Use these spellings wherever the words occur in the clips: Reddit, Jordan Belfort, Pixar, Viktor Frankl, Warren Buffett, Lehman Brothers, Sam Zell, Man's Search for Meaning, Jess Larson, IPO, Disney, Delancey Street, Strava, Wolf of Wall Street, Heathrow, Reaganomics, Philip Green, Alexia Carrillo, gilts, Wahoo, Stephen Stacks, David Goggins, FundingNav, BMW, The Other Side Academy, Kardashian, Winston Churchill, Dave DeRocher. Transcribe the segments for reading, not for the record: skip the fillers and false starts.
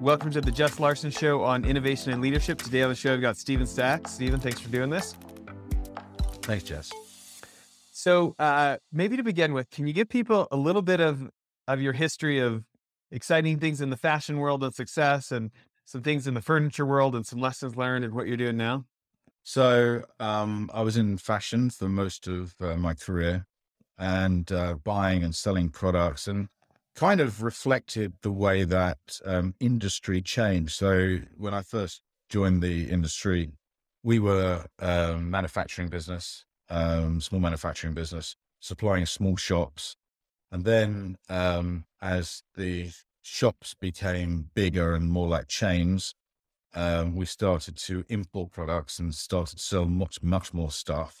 Welcome to the Jess Larson Show on Innovation and Leadership. Today on the show, we've got Stephen Stacks. Stephen, thanks for doing this. Thanks, Jess. So maybe to begin with, can you give people a little bit of your history of exciting things in the fashion world and success, and some things in the furniture world and some lessons learned and what you're doing now? So I was in fashion for most of my career, and buying and selling products, and kind of reflected the way that industry changed. So when I first joined the industry, we were a manufacturing business, small manufacturing business, supplying small shops. And then as the shops became bigger and more like chains, we started to import products and started to sell much more stuff.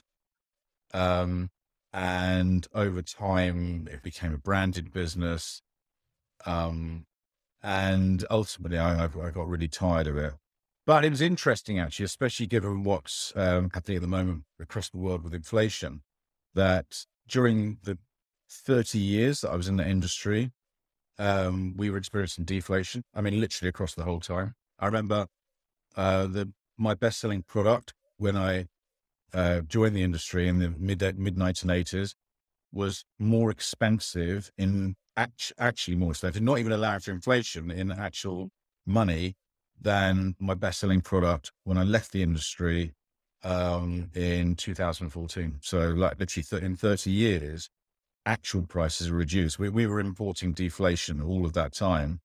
And over time, it became a branded business. And ultimately, I got really tired of it. But it was interesting, actually, especially given what's happening at the moment across the world with inflation, that during the 30 years that I was in the industry, we were experiencing deflation. I mean, literally across the whole time. I remember my best-selling product when I joined the industry in the mid-1980s was more expensive in actually more expensive, not even allowing for inflation in actual money, than my best-selling product when I left the industry in 2014. So like literally in 30 years, actual prices are reduced. We were importing deflation all of that time.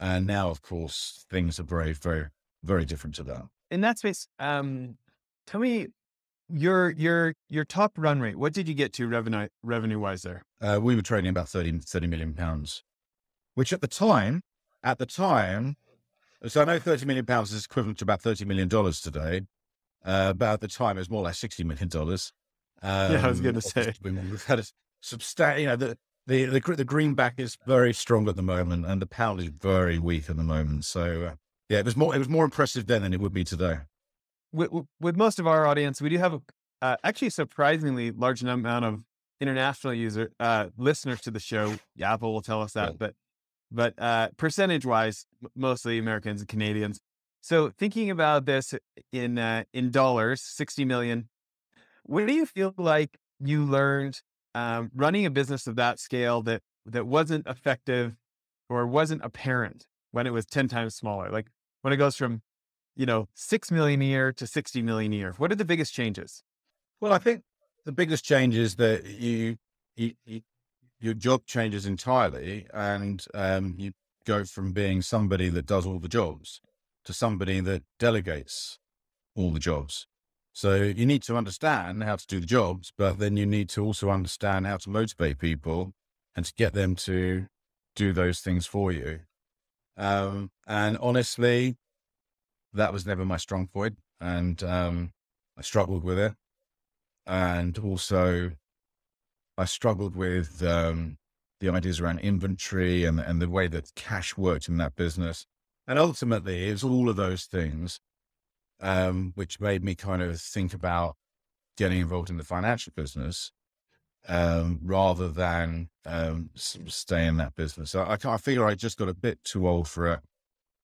And now, of course, things are very, very, very different to that. In that space, tell me your top run rate. What did you get to revenue-wise there? We were trading about 30 million pounds, which at the time, so I know 30 million pounds is equivalent to about $30 million today. But at the time, it was more like $60 million. Yeah, I was going to say. We've had a substantial, the greenback is very strong at the moment, and the pound is very weak at the moment. So yeah, it was more impressive then than it would be today. With most of our audience, we do have actually a surprisingly large amount of international listeners to the show. Yeah, Apple will tell us that, yeah. but percentage-wise, mostly Americans and Canadians. So thinking about this in dollars, 60 million, what do you feel like you learned running a business of that scale that wasn't effective or wasn't apparent when it was 10 times smaller? Like when it goes from, 6 million a year to 60 million a year, what are the biggest changes? Well, I think the biggest change is that your job changes entirely, and you go from being somebody that does all the jobs to somebody that delegates all the jobs. So you need to understand how to do the jobs, but then you need to also understand how to motivate people and to get them to do those things for you. And honestly, that was never my strong point, and I struggled with it. And also I struggled with the ideas around inventory and the way that cash worked in that business. And ultimately, it was all of those things, which made me kind of think about getting involved in the financial business rather than stay in that business. So I figure I just got a bit too old for it,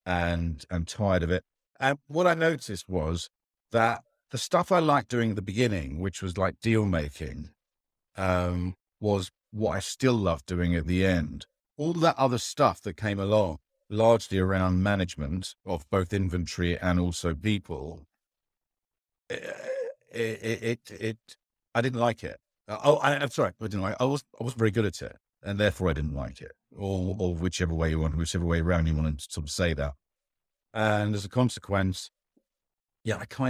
and I'm tired of it. And what I noticed was that the stuff I liked doing at the beginning, which was like deal making, was what I still loved doing at the end. All that other stuff that came along, largely around management of both inventory and also people, I didn't like it. I wasn't very good at it, and therefore I didn't like it, or whichever way around you want to sort of say that. And as a consequence, yeah, I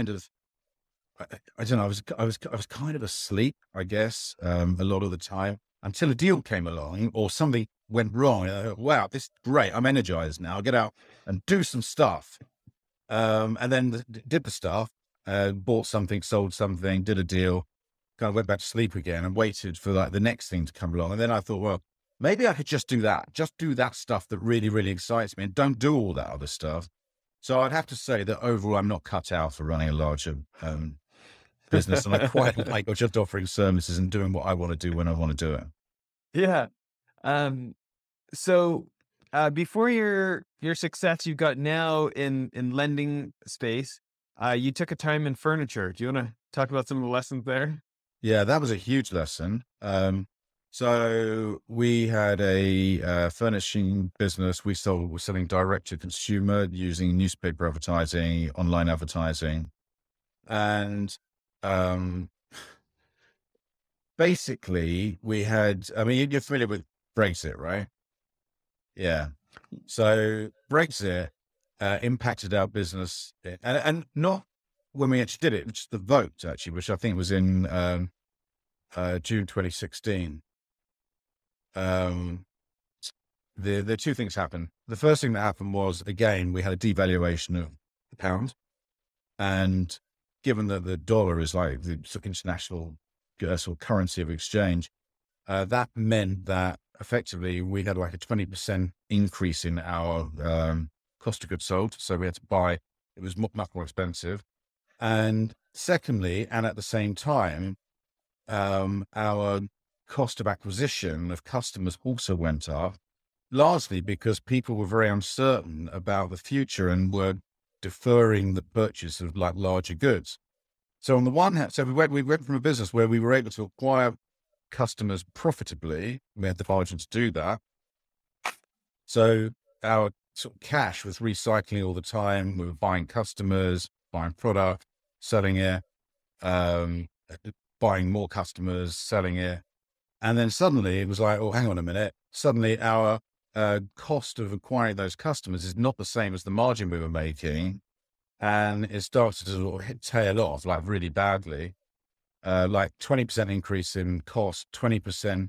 don't know. I was kind of asleep, I guess, a lot of the time, until a deal came along or something went wrong. And I thought, wow, this is great. I'm energized now. I'll get out and do some stuff. And then did the stuff, bought something, sold something, did a deal, kind of went back to sleep again and waited for like the next thing to come along. And then I thought, well, maybe I could just do that stuff that really, really excites me, and don't do all that other stuff. So I'd have to say that overall, I'm not cut out for running a larger business, and I quite like just offering services and doing what I want to do when I want to do it. Yeah. So Before your success you've got now in lending space, you took a time in furniture. Do you want to talk about some of the lessons there? Yeah, that was a huge lesson. So we had a furnishing business. We're selling direct to consumer using newspaper advertising, online advertising. And basically we had, I mean, you're familiar with Brexit, right? Yeah. So Brexit impacted our business and not when we actually did it, which is the vote actually, which I think was in June 2016. The two things happened. The first thing that happened was, again, we had a devaluation of the pound. And given that the dollar is like the international sort of currency of exchange, that meant that effectively we had like a 20% increase in our cost of goods sold. So we had to buy, it was much more expensive. And secondly, and at the same time, our cost of acquisition of customers also went up, largely because people were very uncertain about the future and were deferring the purchase of like larger goods. So on the one hand, so we went from a business where we were able to acquire customers profitably, we had the margin to do that. So our sort of cash was recycling all the time. We were buying customers, buying product, selling it, buying more customers, selling it. And then suddenly it was like, oh, hang on a minute. Suddenly our cost of acquiring those customers is not the same as the margin we were making. And it started to sort of tail off like really badly, like 20% increase in cost, 20%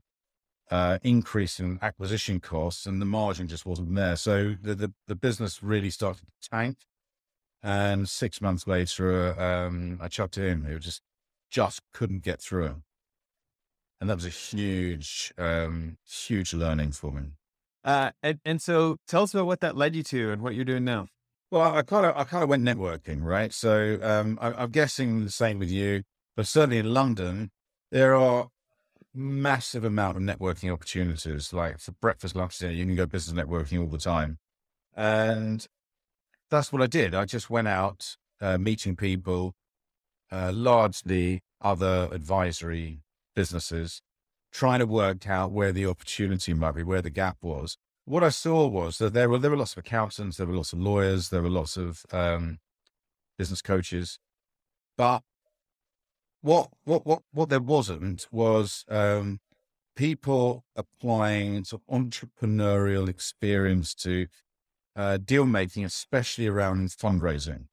increase in acquisition costs, and the margin just wasn't there. So the business really started to tank. And 6 months later, I chucked it in. It just couldn't get through. And that was a huge, huge learning for me. And so tell us about what that led you to and what you're doing now. Well, I kind of went networking, right? So, I'm guessing the same with you, but certainly in London, there are massive amount of networking opportunities. Like for breakfast, lunch, dinner, you can go business networking all the time. And that's what I did. I just went out, meeting people, largely other advisory businesses, trying to work out where the opportunity might be, where the gap was. What I saw was that there were lots of accountants, there were lots of lawyers, there were lots of business coaches, but what there wasn't was people applying sort of entrepreneurial experience to deal making, especially around fundraising.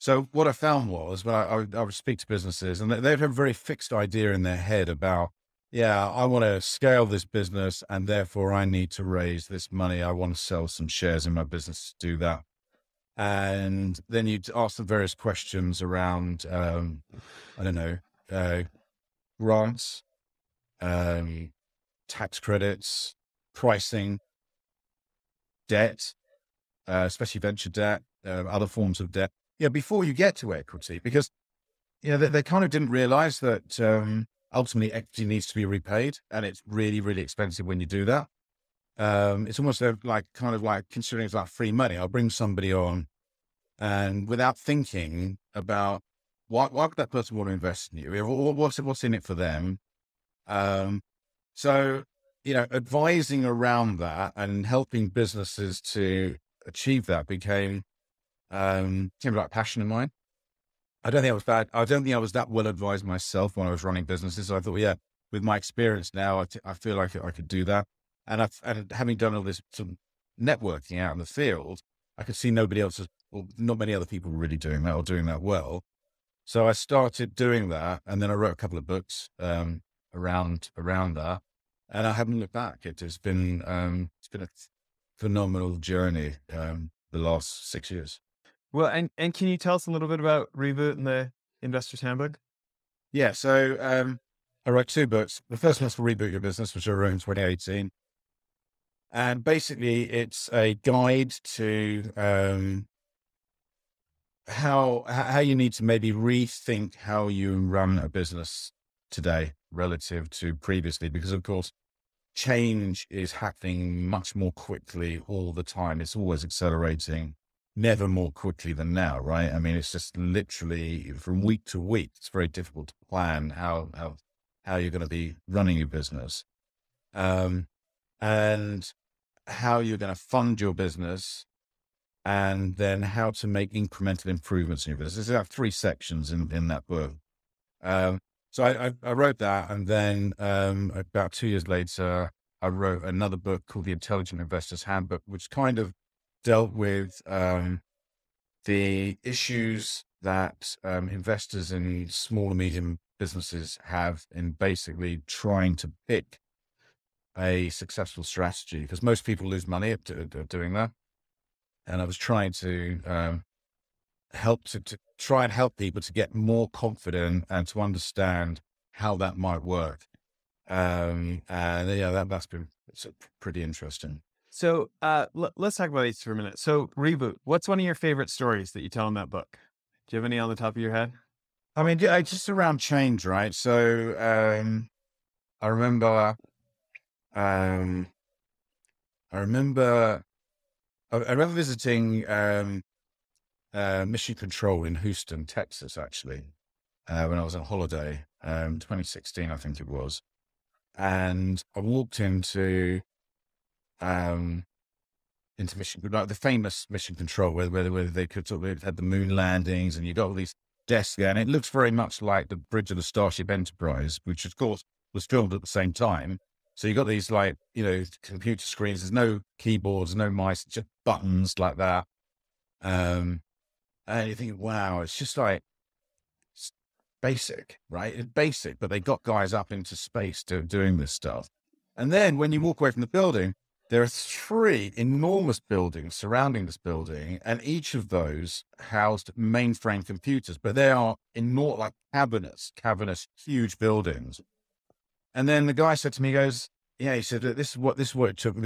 So what I found was, when I would speak to businesses, and they'd have a very fixed idea in their head about, yeah, I want to scale this business and therefore I need to raise this money. I want to sell some shares in my business to do that. And then you'd ask them various questions around, I don't know, grants, tax credits, pricing, debt, especially venture debt, other forms of debt. Yeah, before you get to equity, because, you know, they kind of didn't realize that ultimately equity needs to be repaid, and it's really, really expensive when you do that. It's almost like kind of like considering it's like free money. I'll bring somebody on, and without thinking about why would that person want to invest in you? What's in it for them? So, you know, advising around that and helping businesses to achieve that became seemed like passion of mine. I don't think I was bad. I don't think I was that well advised myself when I was running businesses. So I thought, well, yeah, with my experience now, I feel like I could do that. And having done all this sort of networking out in the field, I could see nobody else, or not many other people really doing that or doing that well. So I started doing that. And then I wrote a couple of books, around that. And I haven't looked back. It's been a phenomenal journey, the last 6 years. Well, and can you tell us a little bit about Reboot and the Investor's Handbook? Yeah. So, I wrote two books. The first one's for Reboot Your Business, which I wrote in 2018. And basically it's a guide to, how you need to maybe rethink how you run a business today relative to previously, because of course, change is happening much more quickly all the time. It's always accelerating, never more quickly than now, right? I mean, it's just literally from week to week, it's very difficult to plan how you're going to be running your business, and how you're going to fund your business, and then how to make incremental improvements in your business. There's about three sections in that book. So I wrote that, and then about 2 years later, I wrote another book called The Intelligent Investor's Handbook, which kind of dealt with the issues that investors in small and medium businesses have in basically trying to pick a successful strategy, because most people lose money doing that. And I was trying to help people to get more confident and to understand how that might work. And yeah, that's been pretty interesting. So let's talk about these for a minute. So Reboot, what's one of your favorite stories that you tell in that book? Do you have any on the top of your head? I mean, just around change, right? So I remember, I remember visiting, Mission Control in Houston, Texas, actually, when I was on holiday, 2016, I think it was. And I walked into Mission, like the famous Mission Control, where they could sort of had the moon landings, and you got all these desks there, and it looks very much like the bridge of the Starship Enterprise, which of course was filmed at the same time. So you got these, like, you know, computer screens. There's no keyboards, no mice, just buttons like that. And you think, wow, it's just like it's basic, right? It's basic, but they got guys up into space doing this stuff. And then when you walk away from the building, there are three enormous buildings surrounding this building, and each of those housed mainframe computers, but they are enormous, like cavernous, huge buildings. And then the guy said to me, he goes, yeah, he said, this is what it took.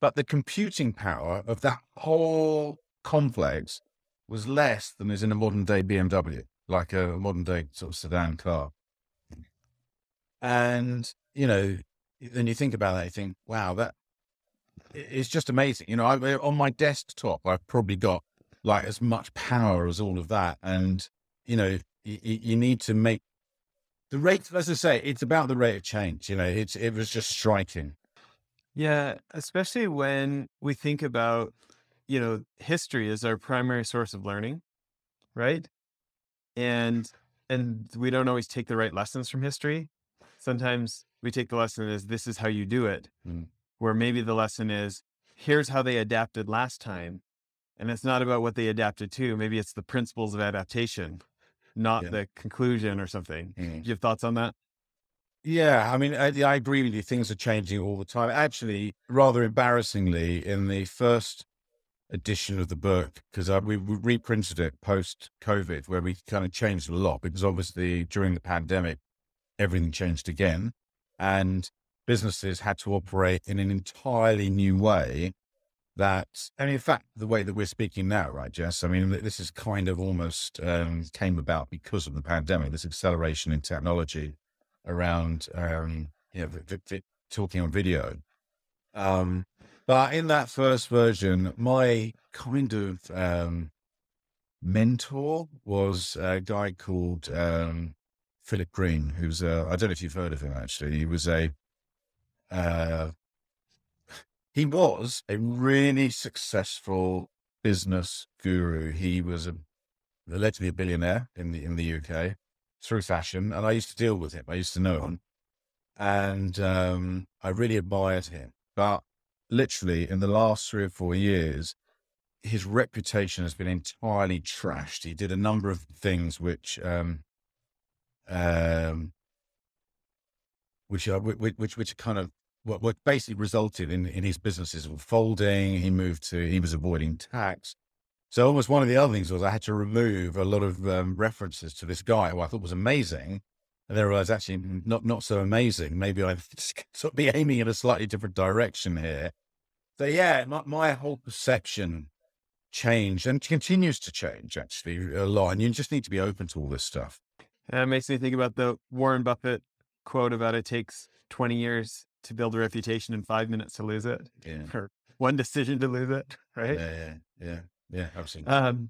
But the computing power of that whole complex was less than is in a modern day BMW, like a modern day sort of sedan car. And, you know, then you think about that, you think, wow, that is just amazing. You know, on my desktop, I've probably got like as much power as all of that. And, you know, you need to make the rate, as I say, it's about the rate of change. You know, it was just striking. Yeah. Especially when we think about, you know, history is our primary source of learning, right? And we don't always take the right lessons from history. Sometimes we take the lesson as this is how you do it, where maybe the lesson is here's how they adapted last time. And it's not about what they adapted to. Maybe it's the principles of adaptation, not the conclusion or something. Do you have thoughts on that? Yeah, I mean, I agree with you. Things are changing all the time. Actually, rather embarrassingly, in the first edition of the book, because we reprinted it post COVID, where we kind of changed a lot, because obviously during the pandemic, everything changed again and businesses had to operate in an entirely new way and in fact, the way that we're speaking now, right, Jess? I mean, this is kind of almost came about because of the pandemic, this acceleration in technology around, talking on video. But in that first version, my kind of mentor was a guy called Philip Green, who's I don't know if you've heard of him, actually. He was a really successful business guru. He was allegedly a billionaire in the UK through fashion. And I used to deal with him. I used to know him. And I really admired him. But literally in the last 3 or 4 years, his reputation has been entirely trashed. He did a number of things which kind of what basically resulted in his businesses folding. He was avoiding tax. So almost one of the other things was I had to remove a lot of references to this guy who I thought was amazing. And then I realized, actually, not so amazing. Maybe I sort of be aiming in a slightly different direction here. So yeah, my whole perception changed and continues to change, actually, a lot. And you just need to be open to all this stuff. It makes me think about the Warren Buffett quote about it takes 20 years to build a reputation and 5 minutes to lose it, or one decision to lose it, right? Yeah, absolutely.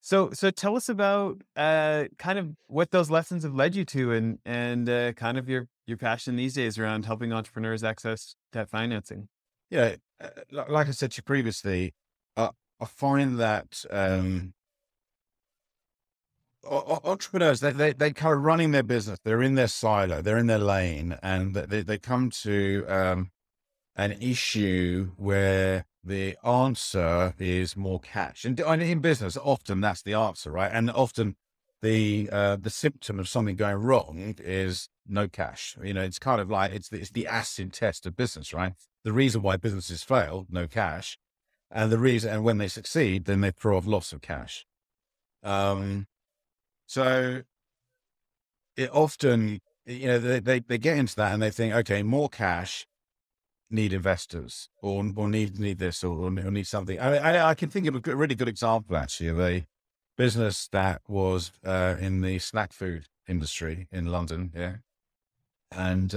So tell us about kind of what those lessons have led you to, and kind of your passion these days around helping entrepreneurs access that financing. Yeah, like I said to you previously, I find that entrepreneurs, they kind of running their business. They're in their silo, they're in their lane, and they come to an issue where the answer is more cash. And in business, often that's the answer, right? And often the symptom of something going wrong is no cash. You know, it's kind of like, it's the acid test of business, right? The reason why businesses fail, no cash. And when they succeed, then they throw off lots of cash. So it often, you know, they get into that and they think, okay, more cash, need investors, or need this, or need something. I can think of a really good example, actually, of a business that was in the snack food industry in London. Yeah. And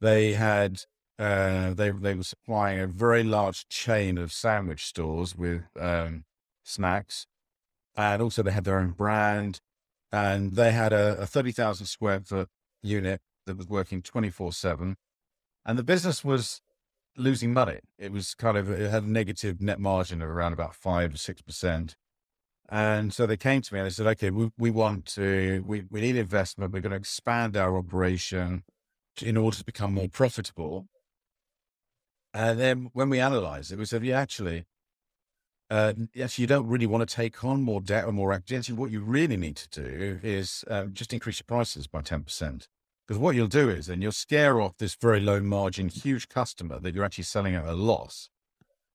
they had, they were supplying a very large chain of sandwich stores with snacks. And also they had their own brand, and they had a 30,000 square foot unit that was working 24/7. And the business was losing money. It had a negative net margin of around about 5 to 6%. And so they came to me and they said, okay, we need investment. We're going to expand our operation in order to become more profitable. And then when we analyzed it, we said, yeah, actually, you don't really want to take on more debt or more activity. What you really need to do is just increase your prices by 10%. Because what you'll do is then you'll scare off this very low margin, huge customer that you're actually selling at a loss.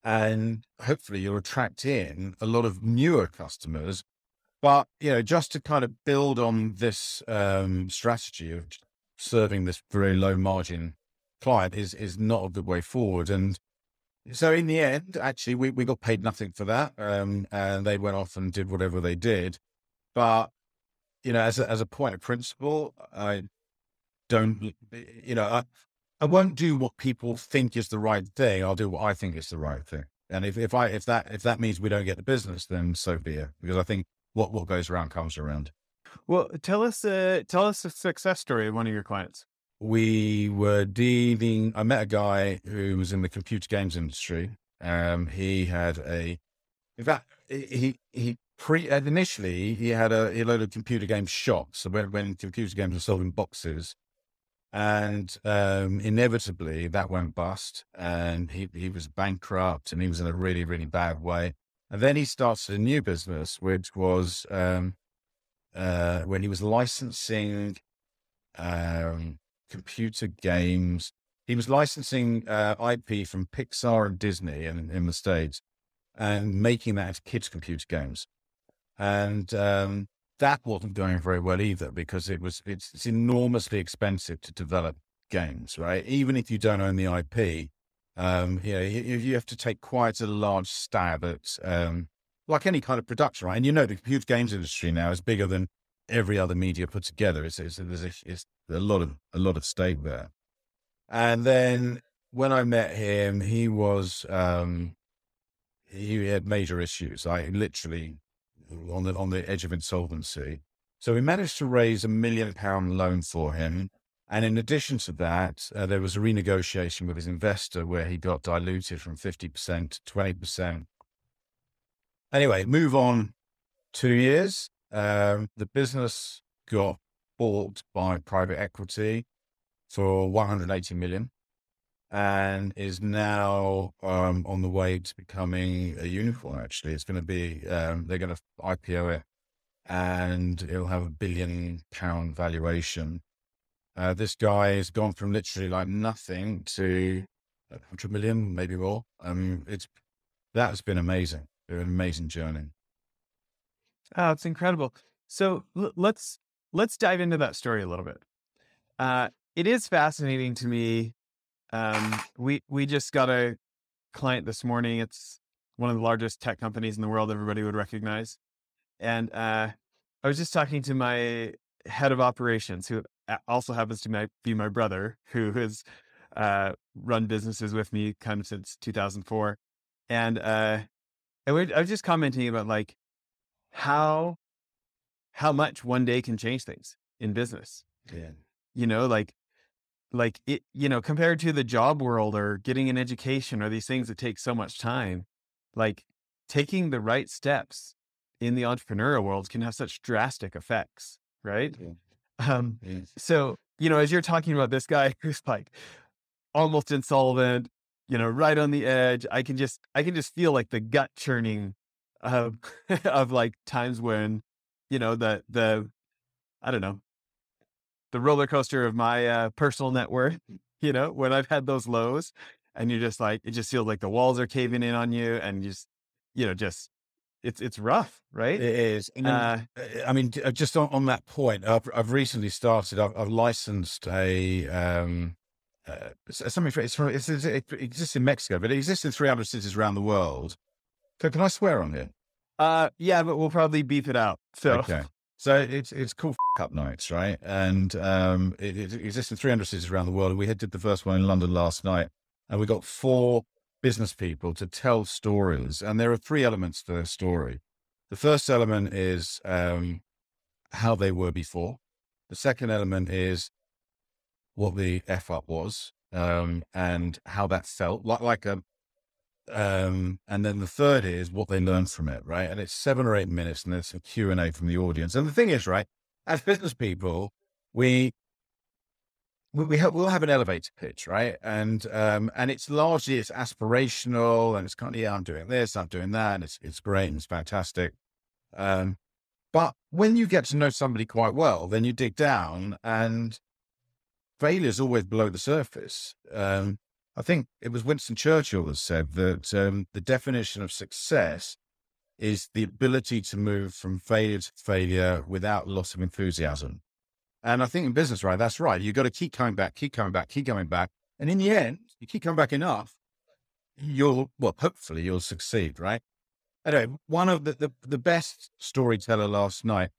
And hopefully you'll attract in a lot of newer customers. But, you know, just to kind of build on this strategy of serving this very low margin client is not a good way forward. And so in the end, actually, we got paid nothing for that. And they went off and did whatever they did. But, you know, as a point of principle, I won't do what people think is the right thing. I'll do what I think is the right thing. And if that means we don't get the business, then so be it. Because I think what goes around comes around. Well, tell us a success story of one of your clients. I met a guy who was in the computer games industry. Initially he had a load of computer game shops. So when computer games were sold in boxes, and inevitably that went bust, and he was bankrupt, and he was in a really, really bad way. And then he started a new business, which was when he was licensing computer games. He was licensing IP from Pixar and Disney in the States, and making that into kids' computer games. And that wasn't going very well either, because it's enormously expensive to develop games, right? Even if you don't own the IP, you have to take quite a large stab at like any kind of production, right? And you know, the computer games industry now is bigger than every other media put together. It's a lot of stake there. And then when I met him, he was he had major issues. I literally. On the edge of insolvency. So we managed to raise a £1 million loan for him. And in addition to that, there was a renegotiation with his investor where he got diluted from 50% to 20%. Anyway, move on 2 years. The business got bought by private equity for 180 million and is now on the way to becoming a unicorn. Actually, it's going to be they're going to IPO it, and it'll have a £1 billion valuation. This guy has gone from literally like nothing to 100 million, maybe more. That has been amazing. It's been an amazing journey. Oh, it's incredible. So let's dive into that story a little bit. It is fascinating to me. We just got a client this morning. It's one of the largest tech companies in the world. Everybody would recognize. And, I was just talking to my head of operations, who also happens to be my brother, who is run businesses with me kind of since 2004. And I was just commenting about like how much one day can change things in business. Yeah. You know, like it, you know, compared to the job world or getting an education or these things that take so much time, like taking the right steps in the entrepreneurial world can have such drastic effects. Right. Yeah. So, you know, as you're talking about this guy who's like almost insolvent, you know, right on the edge, I can just feel like the gut churning of like times when, you know, the I don't know, the roller coaster of my personal net worth, you know, when I've had those lows and you're just like, it just feels like the walls are caving in on you and just, you know, just it's rough, right? It is. And I mean, just on that point, I've recently started, I've licensed a, something for, it exists in Mexico, but it exists in 300 cities around the world. So can I swear on here? Yeah, but we'll probably beep it out. So. Okay. So it's called F***Up Nights, right? And it exists in 300 cities around the world. And we did the first one in London last night. And we got 4 business people to tell stories. And there are 3 elements to their story. The first element is how they were before. The second element is what the F-up was and how that felt. And then the third is what they learned from it, right? And it's 7 or 8 minutes and there's a Q&A from the audience. And the thing is, right, as business people, we'll have an elevator pitch, right? And it's largely, it's aspirational and it's kind of, yeah, I'm doing this, I'm doing that. And it's great and it's fantastic. But when you get to know somebody quite well, then you dig down and failures always below the surface. I think it was Winston Churchill that said that the definition of success is the ability to move from failure to failure without loss of enthusiasm. And I think in business, right, that's right. You've got to keep coming back. And in the end, you keep coming back enough, hopefully you'll succeed, right? Anyway, one of the best storyteller last night,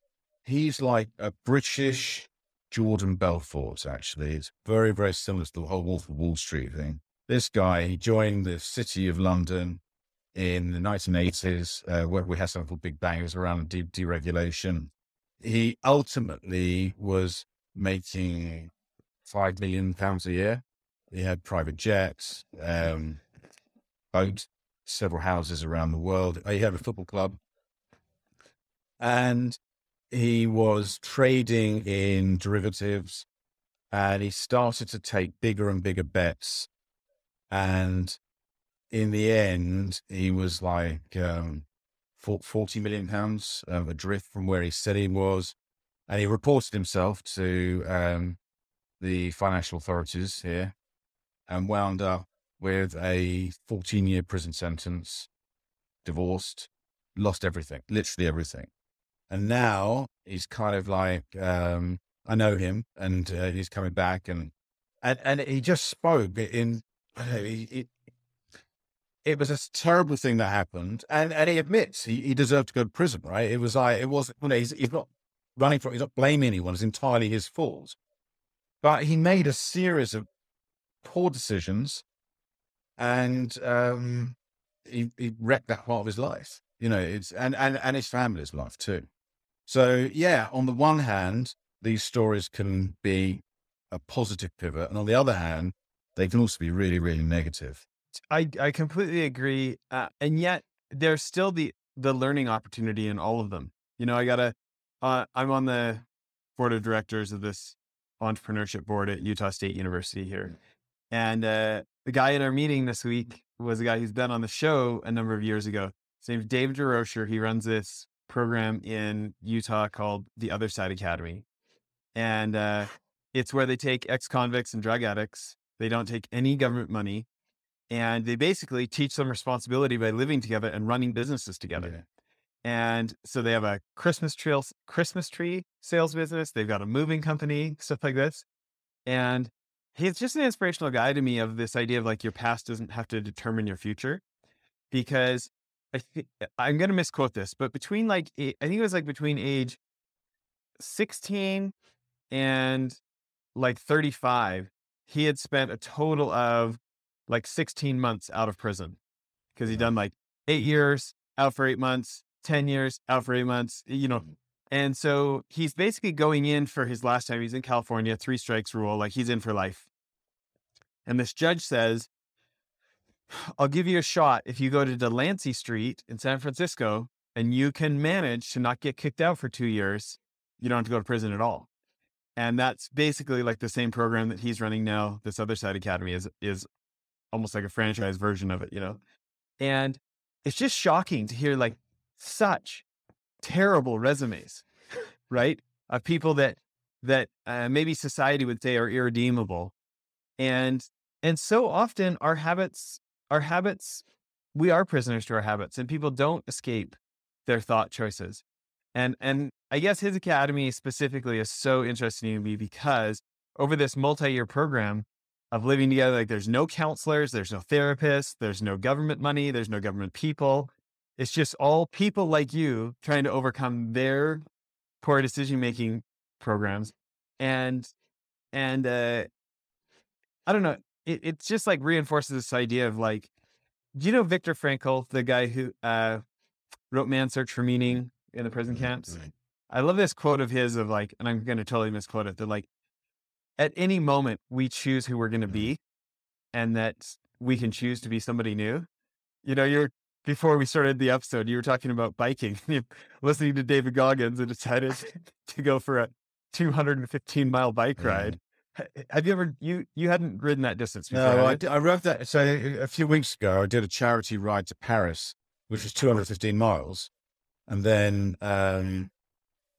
he's like a British Jordan Belfort, actually. It's very, very similar to the whole Wolf of Wall Street thing. This guy, he joined the city of London in the 1980s, where we had something called Big Bang. It was around deregulation. He ultimately was making £5 million a year. He had private jets, boat, several houses around the world. He had a football club. And he was trading in derivatives and he started to take bigger and bigger bets. And in the end, he was like £40 million adrift from where he said he was. And he reported himself to the financial authorities here and wound up with a 14-year prison sentence, divorced, lost everything, literally everything. And now he's kind of like, I know him and he's coming back and he just spoke in, I don't know, it was a terrible thing that happened. And he admits he deserved to go to prison, right? It was like, it wasn't, you know, he's not running for it. He's not blaming anyone. It's entirely his fault, but he made a series of poor decisions and, he wrecked that part of his life, you know, it's, and his family's life too. So yeah, on the one hand, these stories can be a positive pivot. And on the other hand, they can also be really, really negative. I completely agree. And yet there's still the learning opportunity in all of them. You know, I'm on the board of directors of this entrepreneurship board at Utah State University here. And the guy in our meeting this week was a guy who's been on the show a number of years ago. His name's Dave DeRocher. He runs this program in Utah called The Other Side Academy. And it's where they take ex-convicts and drug addicts. They don't take any government money. And they basically teach them responsibility by living together and running businesses together. Yeah. And so they have a Christmas tree sales business. They've got a moving company, stuff like this. And he's just an inspirational guy to me of this idea of like your past doesn't have to determine your future. Because I'm going to misquote this, but between age 16 and like 35, he had spent a total of like 16 months out of prison because he'd done like 8 years out for 8 months, 10 years out for 8 months, you know. And so he's basically going in for his last time. He's in California, 3 strikes rule, like he's in for life. And this judge says, I'll give you a shot if you go to Delancey Street in San Francisco and you can manage to not get kicked out for 2 years. You don't have to go to prison at all. And that's basically like the same program that he's running now. This Other Side Academy is almost like a franchise version of it, you know? And it's just shocking to hear like such terrible resumes, right? Of people that maybe society would say are irredeemable. And so often our habits, we are prisoners to our habits, and people don't escape their thought choices. And I guess his academy specifically is so interesting to me because over this multi-year program of living together, like there's no counselors, there's no therapists, there's no government money, there's no government people. It's just all people like you trying to overcome their poor decision-making programs. And I don't know. It just like reinforces this idea of like, do you know Viktor Frankl, the guy who wrote Man's Search for Meaning in the prison camps? Right. I love this quote of his of like, and I'm going to totally misquote it. They're like, at any moment we choose who we're going to be, and that we can choose to be somebody new. You know, before we started the episode, you were talking about biking, listening to David Goggins, and decided to go for a 215-mile bike ride. Mm-hmm. Have you ever, you hadn't ridden that distance before? No, I rode that. So a few weeks ago, I did a charity ride to Paris, which was 215 miles. And then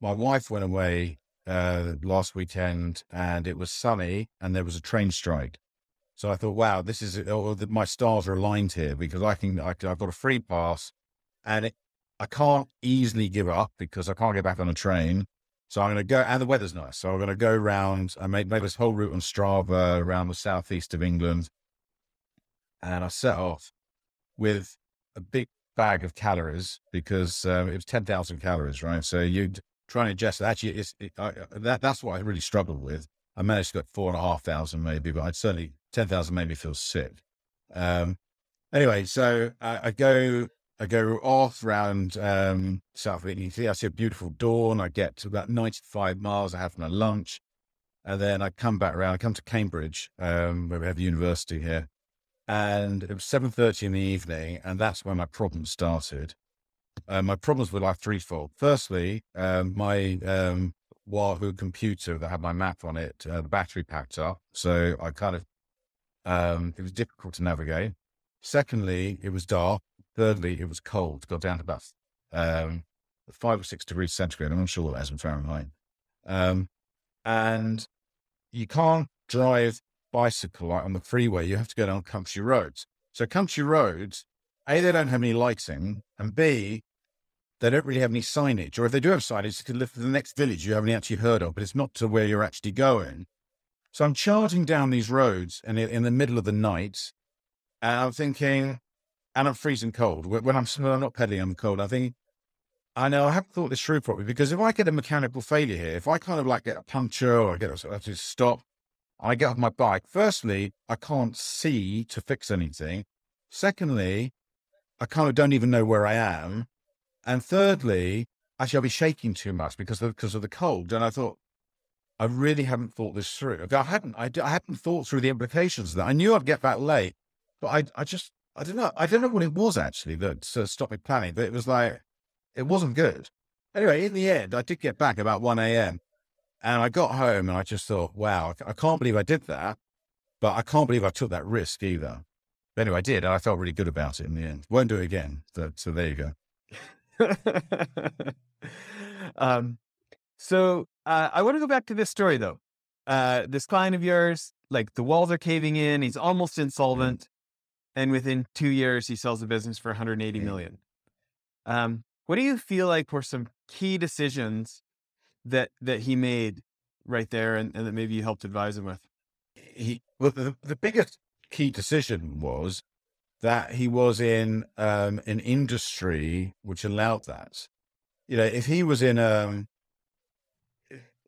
my wife went away last weekend and it was sunny and there was a train strike. So I thought, wow, this is, my stars are aligned here because I've got a free pass and I can't easily give up because I can't get back on a train. So I'm going to go, and the weather's nice. So I'm going to go round. I made this whole route on Strava around the southeast of England. And I set off with a big bag of calories because it was 10,000 calories, right? So you try and adjust. Actually, that's what I really struggled with. I managed to get 4,500 maybe, but I'd certainly 10,000 made me feel sick. Anyway, so I go off round south of England. I see a beautiful dawn. I get to about 95 miles. I have my lunch. And then I come back around. I come to Cambridge, where we have a university here. And it was 7:30 in the evening. And that's when my problems started. My problems were like threefold. Firstly, my Wahoo computer that had my map on it, the battery packed up. So I kind of, it was difficult to navigate. Secondly, it was dark. Thirdly, it was cold. Got down to about 5 or 6 degrees centigrade. I'm not sure what that is in Fahrenheit. And you can't drive bicycle like on the freeway. You have to go down country roads. So country roads, A, they don't have any lighting, and B, they don't really have any signage. Or if they do have signage, you could live to the next village you haven't actually heard of, but it's not to where you're actually going. So I'm charging down these roads and in the middle of the night, and I'm thinking... And I'm freezing cold. When I'm not pedaling, I'm cold. I think, I know, I haven't thought this through properly because if I get a mechanical failure here, if I kind of like get a puncture or I have to stop, I get off my bike. Firstly, I can't see to fix anything. Secondly, I kind of don't even know where I am. And thirdly, actually, I'll be shaking too much because of the cold. And I thought, I really haven't thought this through. I hadn't thought through the implications of that. I knew I'd get back late, but I don't know. I don't know what it was actually that stopped me planning, but it was like, it wasn't good. Anyway, in the end, I did get back about 1 a.m. and I got home and I just thought, wow, I can't believe I did that, but I can't believe I took that risk either. But anyway, I did. And I felt really good about it in the end. Won't do it again. So there you go. So I want to go back to this story though. This client of yours, like the walls are caving in. He's almost insolvent. Mm-hmm. And within 2 years, he sells the business for $180 million. What do you feel like were some key decisions that he made right there and that maybe you helped advise him with? The biggest key decision was that he was in an industry which allowed that. You know, if he was in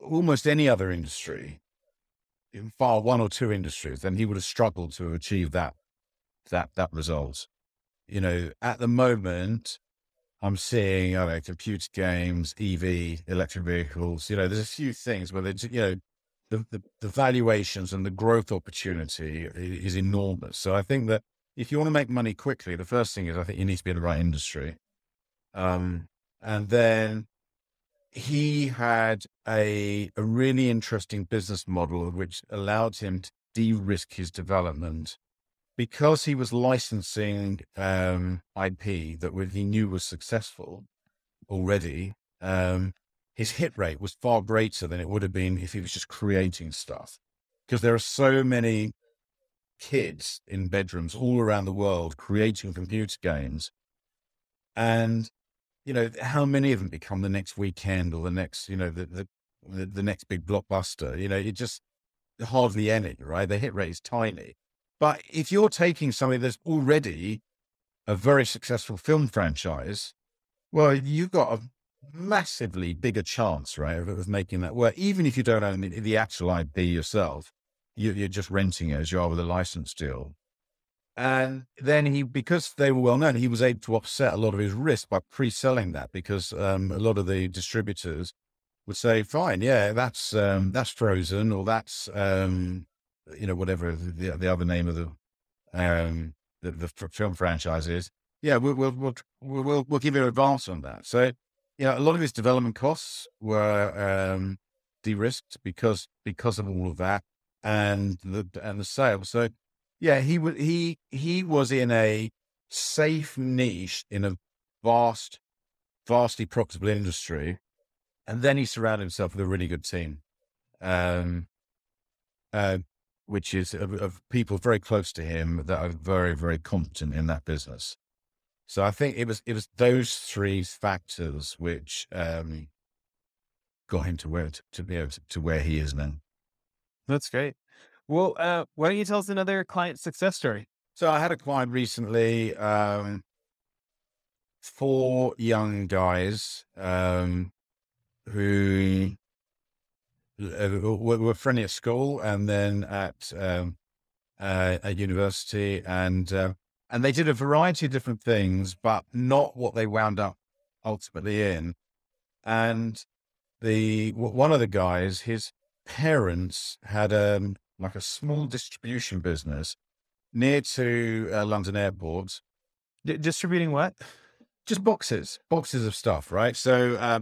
almost any other industry, in far one or two industries, then he would have struggled to achieve that result. You know, at the moment, I'm seeing, I don't know, computer games, EV, electric vehicles. You know, there's a few things where, the valuations and the growth opportunity is enormous. So I think that if you want to make money quickly, the first thing is I think you need to be in the right industry. And then he had a really interesting business model which allowed him to de-risk his development because he was licensing IP that he knew was successful already. His hit rate was far greater than it would have been if he was just creating stuff, because there are so many kids in bedrooms all around the world creating computer games. And, you know, how many of them become the next Weekend or the next, you know, the next big blockbuster? You know, it just hardly any, right? The hit rate is tiny. But if you're taking something that's already a very successful film franchise, well, you've got a massively bigger chance, right, of making that work. Even if you don't own the actual IP yourself, you're just renting it as you are with a license deal. And then because they were well known, he was able to offset a lot of his risk by pre-selling that, because a lot of the distributors would say, fine, yeah, that's Frozen, or that's you know, whatever the other name of the film franchise is. Yeah, we'll give you an advance on that. So yeah, a lot of his development costs were de-risked because of all of that and the sale. So yeah, he was in a safe niche in a vastly profitable industry, and then he surrounded himself with a really good team, which is of people very close to him that are very, very competent in that business. So I think it was those three factors which got him to where he is now. That's great. Well, why don't you tell us another client success story? So I had a client recently, 4 young guys who were friendly at school and then at university, and they did a variety of different things, but not what they wound up ultimately in. And one of the guys, his parents had like a small distribution business near to London airports. Distributing what? Just boxes of stuff, right? So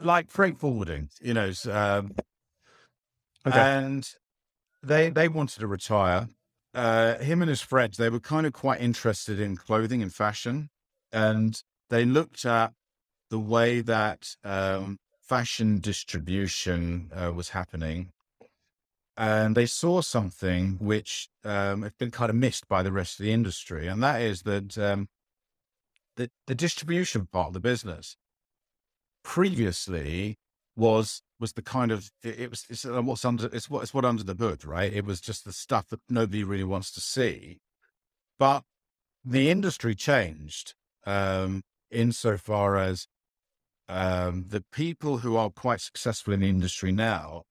like freight forwarding, you know. Okay. And they wanted to retire. Him and his friends, they were kind of quite interested in clothing and fashion, and they looked at the way that fashion distribution was happening, and they saw something which had been kind of missed by the rest of the industry, and that is that the distribution part of the business previously was the kind of it's what under the hood, right? It was just the stuff that nobody really wants to see. But the industry changed insofar as the people who are quite successful in the industry now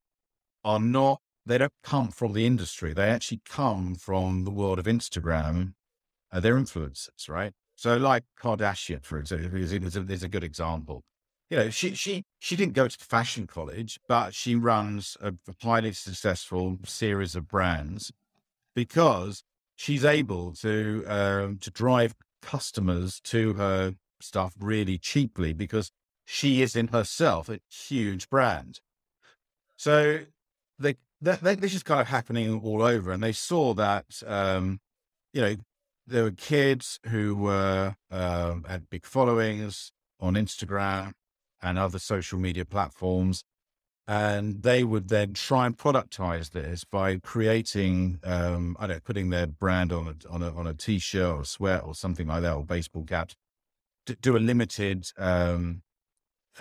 are not. They don't come from the industry. They actually come from the world of Instagram. They're influencers, right? So like Kardashian, for example, is a good example. You know, she didn't go to fashion college, but she runs a highly successful series of brands because she's able to drive customers to her stuff really cheaply, because she is in herself a huge brand. So this is kind of happening all over. And they saw that, you know, there were kids who had big followings on Instagram and other social media platforms. And they would then try and productize this by creating, putting their brand on a t-shirt or a sweat or something like that, or baseball cap, to do a limited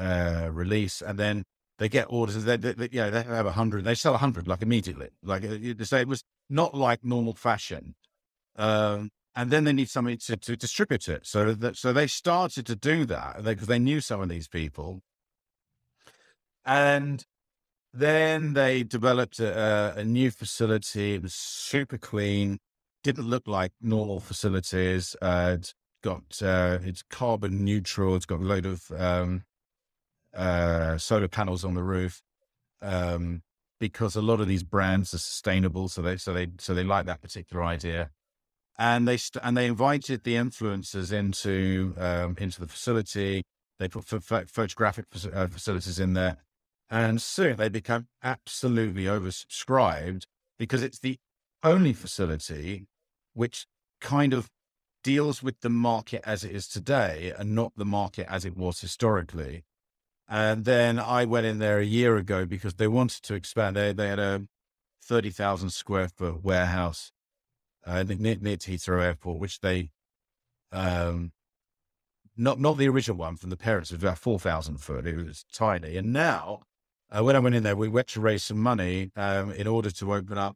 release. And then they get orders. They have 100. They sell 100 like immediately. Like they say, it was not like normal fashion. And then they need somebody to distribute it. So they started to do that because they knew some of these people, and Then they developed a new facility. It was super clean. Didn't look like normal facilities. It's carbon neutral. It's got a load of solar panels on the roof because a lot of these brands are sustainable. So they like that particular idea. And they invited the influencers into the facility. They put photographic facilities in there. And soon they become absolutely oversubscribed because it's the only facility which kind of deals with the market as it is today and not the market as it was historically. And then I went in there a year ago because they wanted to expand. They had a 30,000 square foot warehouse near to Heathrow Airport, which they, not the original one from the parents, it was about 4,000 foot. It was tiny. And now when I went in there, we went to raise some money in order to open up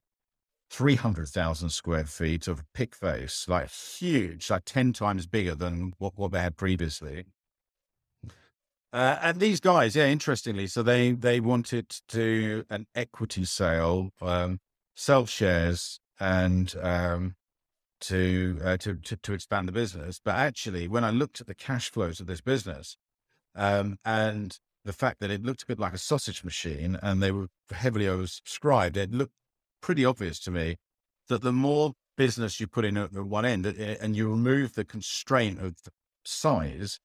300,000 square feet of pick face, like huge, like 10 times bigger than what they had previously. And these guys, interestingly, so they wanted to an equity sale, sell shares and to expand the business. But actually, when I looked at the cash flows of this business and the fact that it looked a bit like a sausage machine and they were heavily oversubscribed, it looked pretty obvious to me that the more business you put in at one end and you remove the constraint of the size,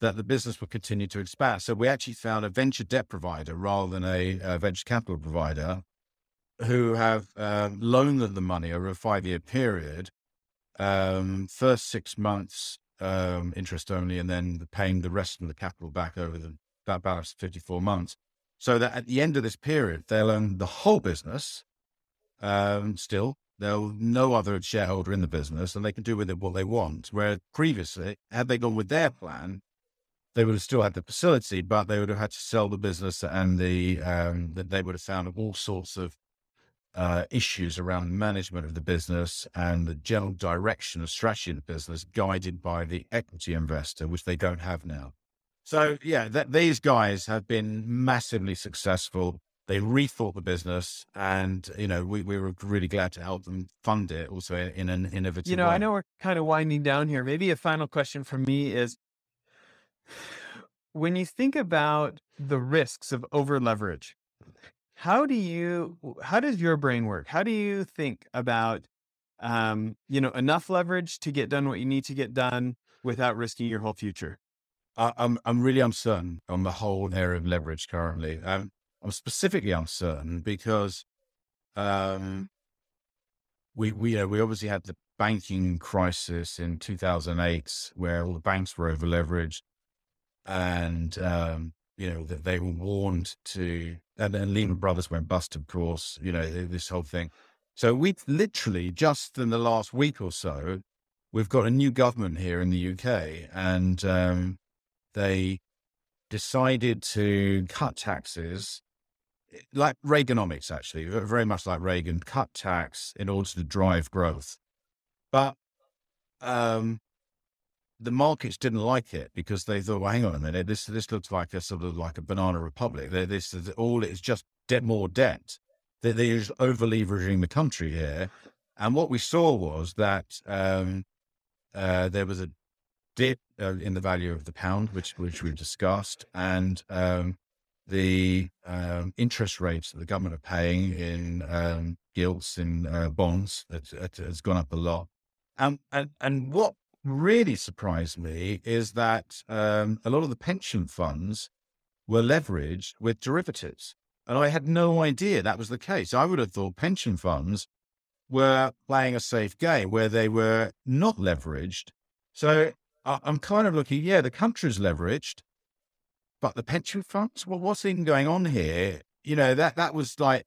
that the business will continue to expand. So we actually found a venture debt provider rather than a venture capital provider who have loaned them the money over a 5-year period. First 6 months, interest only, and then paying the rest of the capital back over that balance of 54 months. So that at the end of this period, they'll own the whole business. Still, there'll no other shareholder in the business and they can do with it what they want. Where previously, had they gone with their plan, they would have still had the facility, but they would have had to sell the business and that they would have found all sorts of issues around management of the business and the general direction of strategy of the business guided by the equity investor, which they don't have now. So these guys have been massively successful. They rethought the business and, we were really glad to help them fund it also in an innovative way. I know we're kind of winding down here. Maybe a final question from me is, when you think about the risks of over leverage, how does your brain work? How do you think about, enough leverage to get done what you need to get done without risking your whole future? I'm really uncertain on the whole area of leverage currently. I'm specifically uncertain because, we obviously had the banking crisis in 2008 where all the banks were over leveraged and, that they were warned to, and then Lehman Brothers went bust, of course, this whole thing. So we've literally just in the last week or so, we've got a new government here in the UK and they decided to cut taxes, like Reaganomics, actually, very much like Reagan, cut tax in order to drive growth. But the markets didn't like it because they thought, well, hang on a minute, this looks like a sort of like a banana republic. This is all, it's just more debt. They're just over-leveraging the country here. And what we saw was that there was a dip in the value of the pound, which we've discussed, and the interest rates that the government are paying in gilts, in bonds, has gone up a lot. And what really surprised me is that a lot of the pension funds were leveraged with derivatives. And I had no idea that was the case. I would have thought pension funds were playing a safe game where they were not leveraged. So I'm kind of looking, the country's leveraged, but the pension funds, well, what's even going on here? That was like,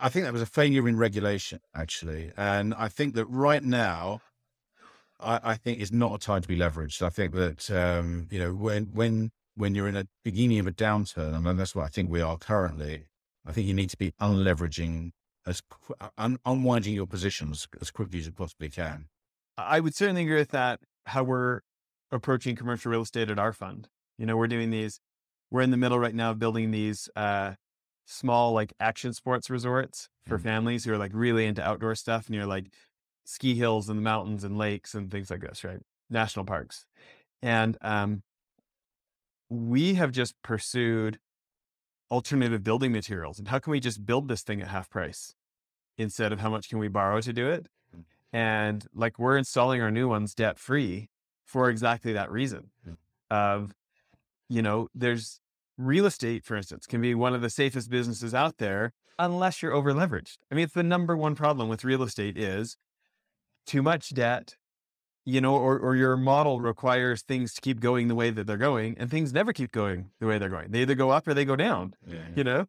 I think that was a failure in regulation, actually. And I think that right now, I think it's not a time to be leveraged. I think that, when you're in a beginning of a downturn, I mean, that's what I think we are currently, I think you need to be unleveraging, unwinding your positions as quickly as you possibly can. I would certainly agree with that, how we're approaching commercial real estate at our fund. We're doing these We're in the middle right now of building these small like action sports resorts for families who are like really into outdoor stuff near like ski hills and mountains and lakes and things like this, right? National parks. And we have just pursued alternative building materials. And how can we just build this thing at half price instead of how much can we borrow to do it? And like we're installing our new ones debt free for exactly that reason of, you know, there's real estate, for instance, can be one of the safest businesses out there unless you're over leveraged. I mean, it's the number one problem with real estate is too much debt, you know, or your model requires things to keep going the way that they're going, and things never keep going the way they're going. They either go up or they go down, you know,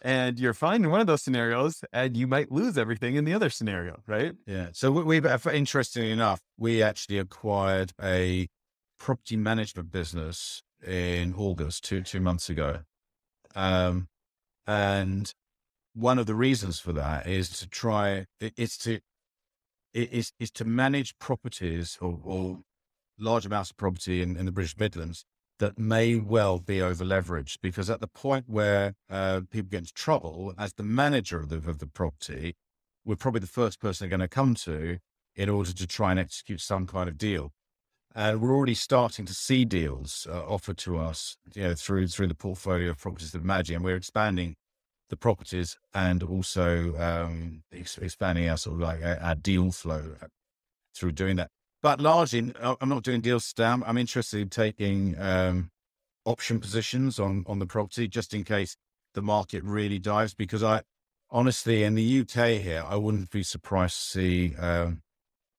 and you're fine in one of those scenarios and you might lose everything in the other scenario, right? Yeah. So we've, interestingly enough, we actually acquired a property management business in August, two months ago. And one of the reasons for that is to try, is to manage properties or large amounts of property in the British Midlands that may well be over leveraged, because at the point where people get into trouble, as the manager of the property, we're probably the first person they're going to come to in order to try and execute some kind of deal. And we're already starting to see deals offered to us, you know, through the portfolio of properties that we're managing, and we're expanding the properties and also expanding our sort of like our deal flow through doing that. But largely, I'm not doing deals down. I'm interested in taking option positions on the property just in case the market really dives. Because I honestly, in the UK here, I wouldn't be surprised to see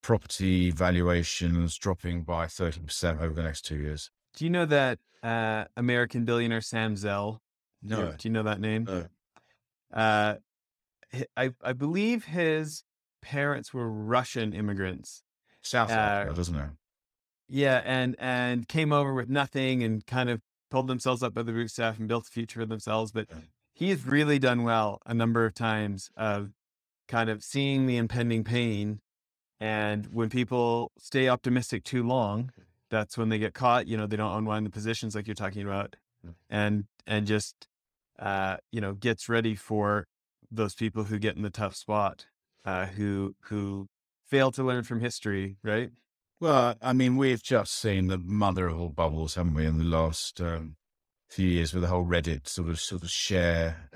property valuations dropping by 30% over the next 2 years. Do you know that American billionaire Sam Zell? No. Do you know that name? No. I believe his parents were Russian immigrants. South Africa, doesn't it? Yeah, and came over with nothing and kind of pulled themselves up by the bootstraps and built a future for themselves. But he's really done well a number of times of kind of seeing the impending pain. And when people stay optimistic too long, that's when they get caught. You know, they don't unwind the positions like you're talking about, and just you know, gets ready for those people who get in the tough spot, who fail to learn from history, right? Well, I mean, we've just seen the mother of all bubbles, haven't we, in the last few years with the whole Reddit sort of share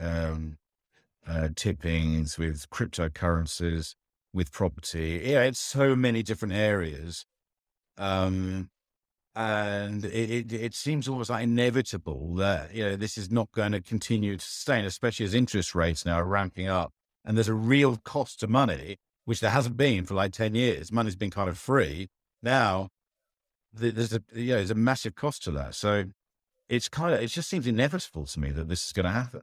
tippings, with cryptocurrencies, with property. Yeah, it's so many different areas. And it seems almost like inevitable that, you know, this is not going to continue to sustain, especially as interest rates now are ramping up. And there's a real cost to money, which there hasn't been for like 10 years. Money's been kind of free. Now there's a massive cost to that. So it just seems inevitable to me that this is going to happen.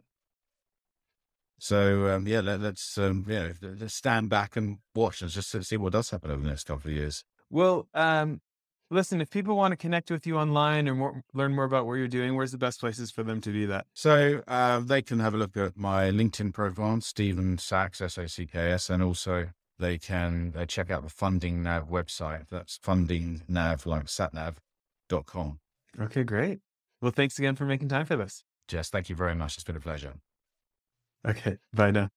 So, let's stand back and watch and just see what does happen over the next couple of years. Well, listen, if people want to connect with you online and learn more about what you're doing, where's the best places for them to do that? So they can have a look at my LinkedIn profile, Stephen Sacks, S-A-C-K-S, and also they can check out the FundingNav website. That's FundingNav, like satnav.com. Okay, great. Well, thanks again for making time for this. Jess, thank you very much. It's been a pleasure. Okay, bye now.